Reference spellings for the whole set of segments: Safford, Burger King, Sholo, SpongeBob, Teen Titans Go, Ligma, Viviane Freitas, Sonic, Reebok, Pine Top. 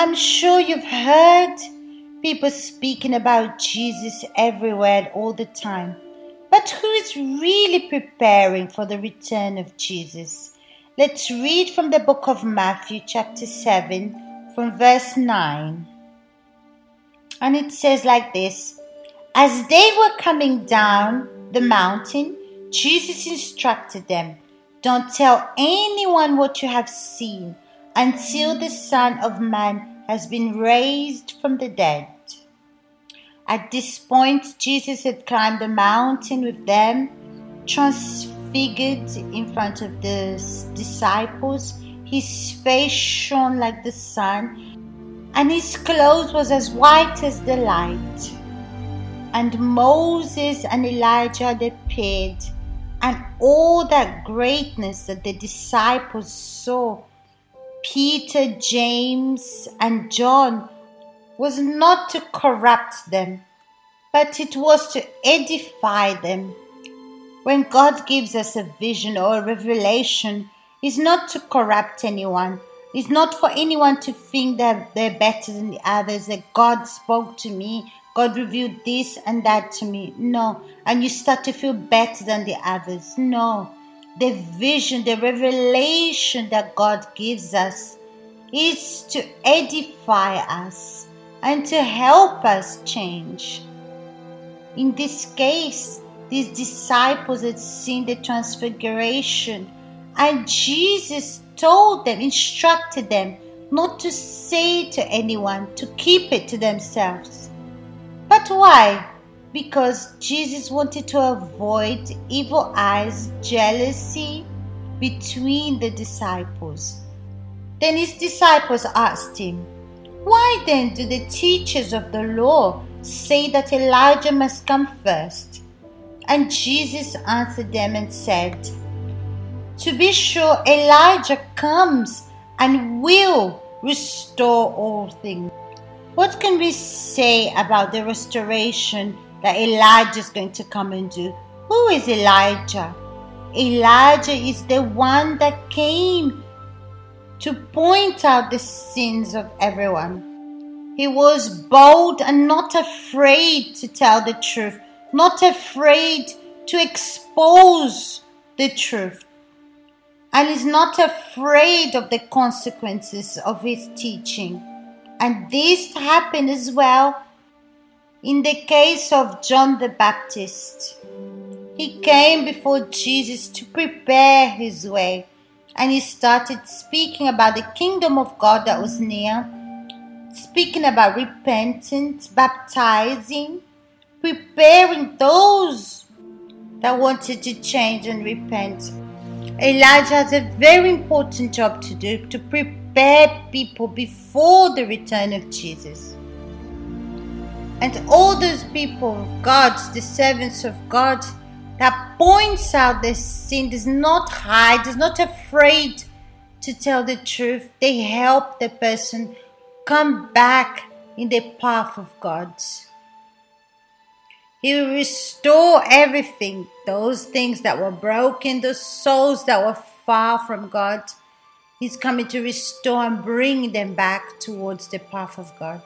I'm sure you've heard people speaking about Jesus everywhere all the time. But who is really preparing for the return of Jesus? Let's read from the book of Matthew, chapter 7, from verse 9. And it says like this: As they were coming down the mountain, Jesus instructed them, Don't tell anyone what you have seen until the Son of Man has been raised from the dead. At this point, Jesus had climbed the mountain with them, transfigured in front of the disciples. His face shone like the sun, and his clothes was as white as the light. And Moses and Elijah had appeared, and all that greatness that the disciples saw, Peter, James, and John, was not to corrupt them, but it was to edify them. When God gives us a vision or a revelation, it's not to corrupt anyone. It's not for anyone to think that they're better than the others, that God spoke to me, God revealed this and that to me. No. And you start to feel better than the others. No. The vision, the revelation that God gives us is to edify us and to help us change. In this case, these disciples had seen the transfiguration, and Jesus told them, instructed them, not to say to anyone, to keep it to themselves. But why? Because Jesus wanted to avoid evil eyes, jealousy between the disciples. Then his disciples asked him, Why then do the teachers of the law say that Elijah must come first? And Jesus answered them and said, To be sure, Elijah comes and will restore all things. What can we say about the restoration that Elijah is going to come and do? Who is Elijah? Elijah is the one that came to point out the sins of everyone. He was bold and not afraid to tell the truth, not afraid to expose the truth, and is not afraid of the consequences of his teaching. And this happened as well in the case of John the Baptist. He came before Jesus to prepare his way, and he started speaking about the kingdom of God that was near, speaking about repentance, baptizing, preparing those that wanted to change and repent. Elijah has a very important job to do, to prepare people before the return of Jesus. And all those people of God, the servants of God, that points out their sin, does not hide, is not afraid to tell the truth. They help the person come back in the path of God. He will restore everything, those things that were broken, those souls that were far from God. He's coming to restore and bring them back towards the path of God.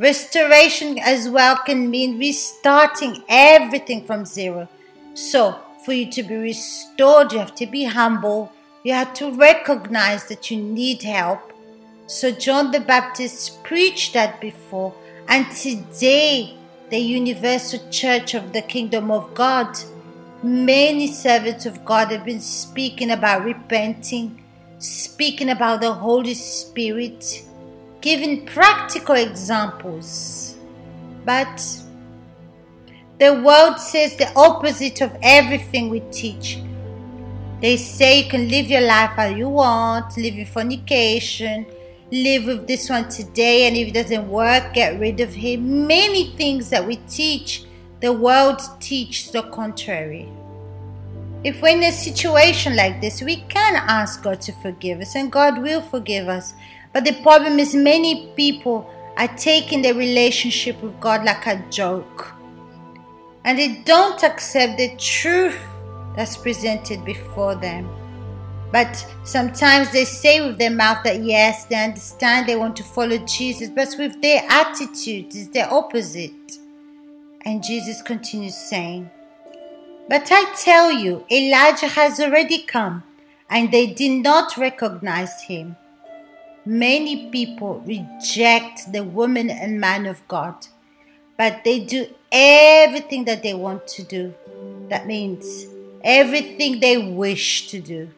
Restoration as well can mean restarting everything from zero. So, for you to be restored, you have to be humble. You have to recognize that you need help. So John the Baptist preached that before. And today, the universal church of the kingdom of God, many servants of God have been speaking about repenting, speaking about the Holy Spirit, giving practical examples. But the world says the opposite of everything we teach. They say you can live your life how you want, live in fornication, live with this one today, and if it doesn't work, get rid of him. Many things that we teach, the world teaches the contrary. If we're in a situation like this, we can ask God to forgive us, and God will forgive us. But the problem is many people are taking their relationship with God like a joke, and they don't accept the truth that's presented before them. But sometimes they say with their mouth that yes, they understand, they want to follow Jesus, but with their attitude, it's the opposite. And Jesus continues saying, But I tell you, Elijah has already come, and they did not recognize him. Many people reject the woman and man of God, but they do everything that they want to do. That means everything they wish to do.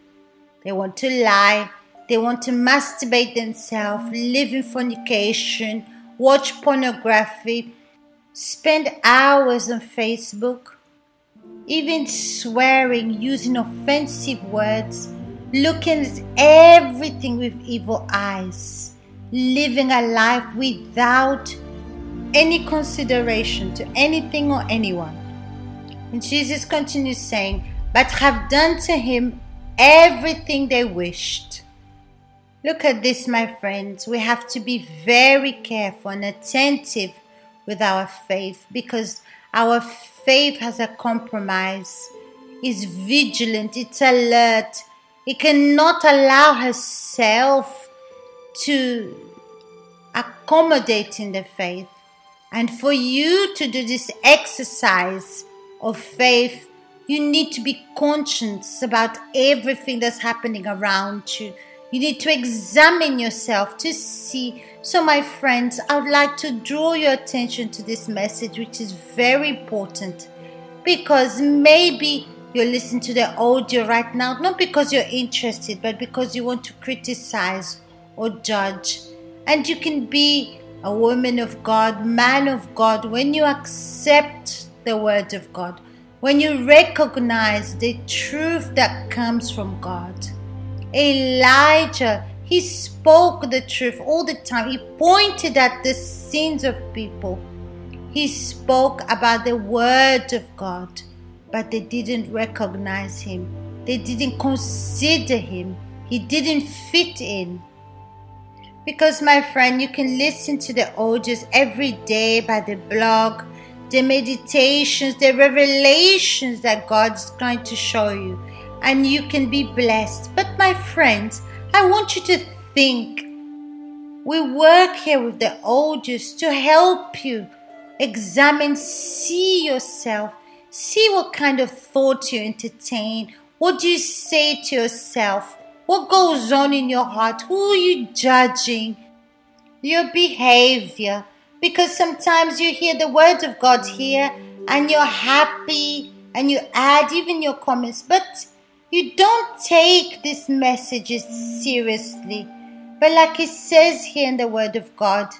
They want to lie, they want to masturbate themselves, live in fornication, watch pornography, spend hours on Facebook, even swearing, using offensive words, looking at everything with evil eyes, living a life without any consideration to anything or anyone. And Jesus continues saying, But have done to him everything they wished. Look at this, my friends. We have to be very careful and attentive with our faith, because our faith has a compromise. It's vigilant, it's alert. It cannot allow herself to accommodate in the faith. And for you to do this exercise of faith, you need to be conscious about everything that's happening around you. You need to examine yourself to see. So my friends, I would like to draw your attention to this message, which is very important, because maybe you're listening to the audio right now, not because you're interested, but because you want to criticize or judge. And you can be a woman of God, man of God, when you accept the word of God, when you recognize the truth that comes from God. Elijah, he spoke the truth all the time. He pointed at the sins of people. He spoke about the word of God, but they didn't recognize him. They didn't consider him. He didn't fit in. Because, my friend, you can listen to the audios every day by the blog, the meditations, the revelations that God's trying to show you, and you can be blessed. But my friends, I want you to think. We work here with the audios to help you examine, see yourself, see what kind of thoughts you entertain, what do you say to yourself, what goes on in your heart, who are you judging, your behavior. Because sometimes you hear the word of God here and you're happy and you add even your comments, but you don't take these messages seriously. But like it says here in the word of God,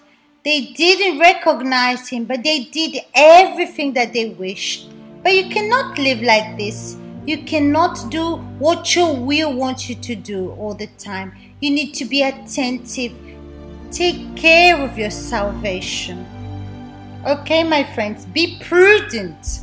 they didn't recognize him, but they did everything that they wished. But you cannot live like this. You cannot do what your will wants you to do all the time. You need to be attentive. Take care of your salvation. Okay, my friends, be prudent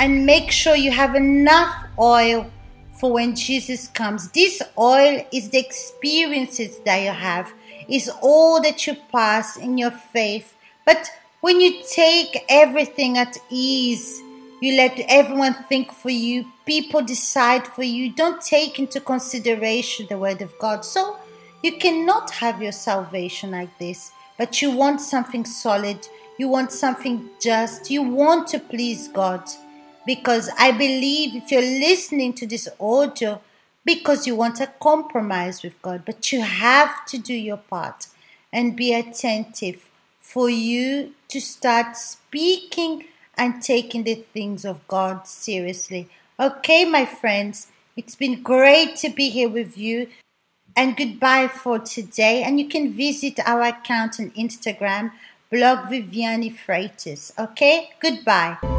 and make sure you have enough oil for when Jesus comes. This oil is the experiences that you have, is all that you pass in your faith. But when you take everything at ease, you let everyone think for you, people decide for you, don't take into consideration the word of God. So you cannot have your salvation like this, but you want something solid, you want something just, you want to please God. Because I believe if you're listening to this audio, because you want a compromise with God, but you have to do your part and be attentive for you to start speaking and taking the things of God seriously. Okay, my friends, it's been great to be here with you. And goodbye for today. And you can visit our account on Instagram, blog Viviane Freitas. Okay? Goodbye.